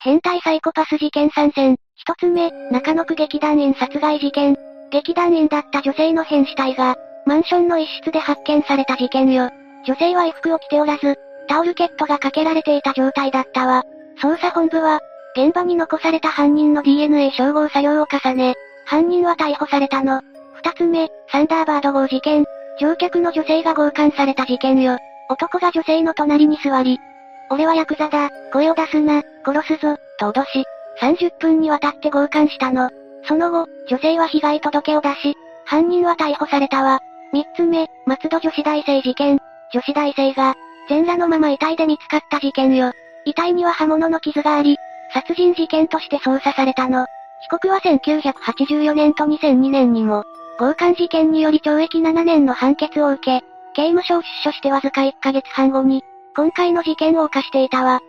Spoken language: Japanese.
変態サイコパス事件参戦。一つ目、中野区劇団員殺害事件。劇団員だった女性の変死体が、マンションの一室で発見された事件よ。女性は衣服を着ておらず、タオルケットがかけられていた状態だったわ。捜査本部は、現場に残された犯人の DNA 照合作業を重ね、犯人は逮捕されたの。二つ目、サンダーバード号事件。乗客の女性が強姦された事件よ。男が女性の隣に座り、俺はヤクザだ、声を出すな、殺すぞ、と脅し、30分にわたって強姦したの。その後、女性は被害届を出し、犯人は逮捕されたわ。三つ目、松戸女子大生事件。女子大生が、全裸のまま遺体で見つかった事件よ。遺体には刃物の傷があり、殺人事件として捜査されたの。被告は1984年と2002年にも、強姦事件により懲役7年の判決を受け、刑務所を出所してわずか1ヶ月半後に、今回の事件を犯していたわ。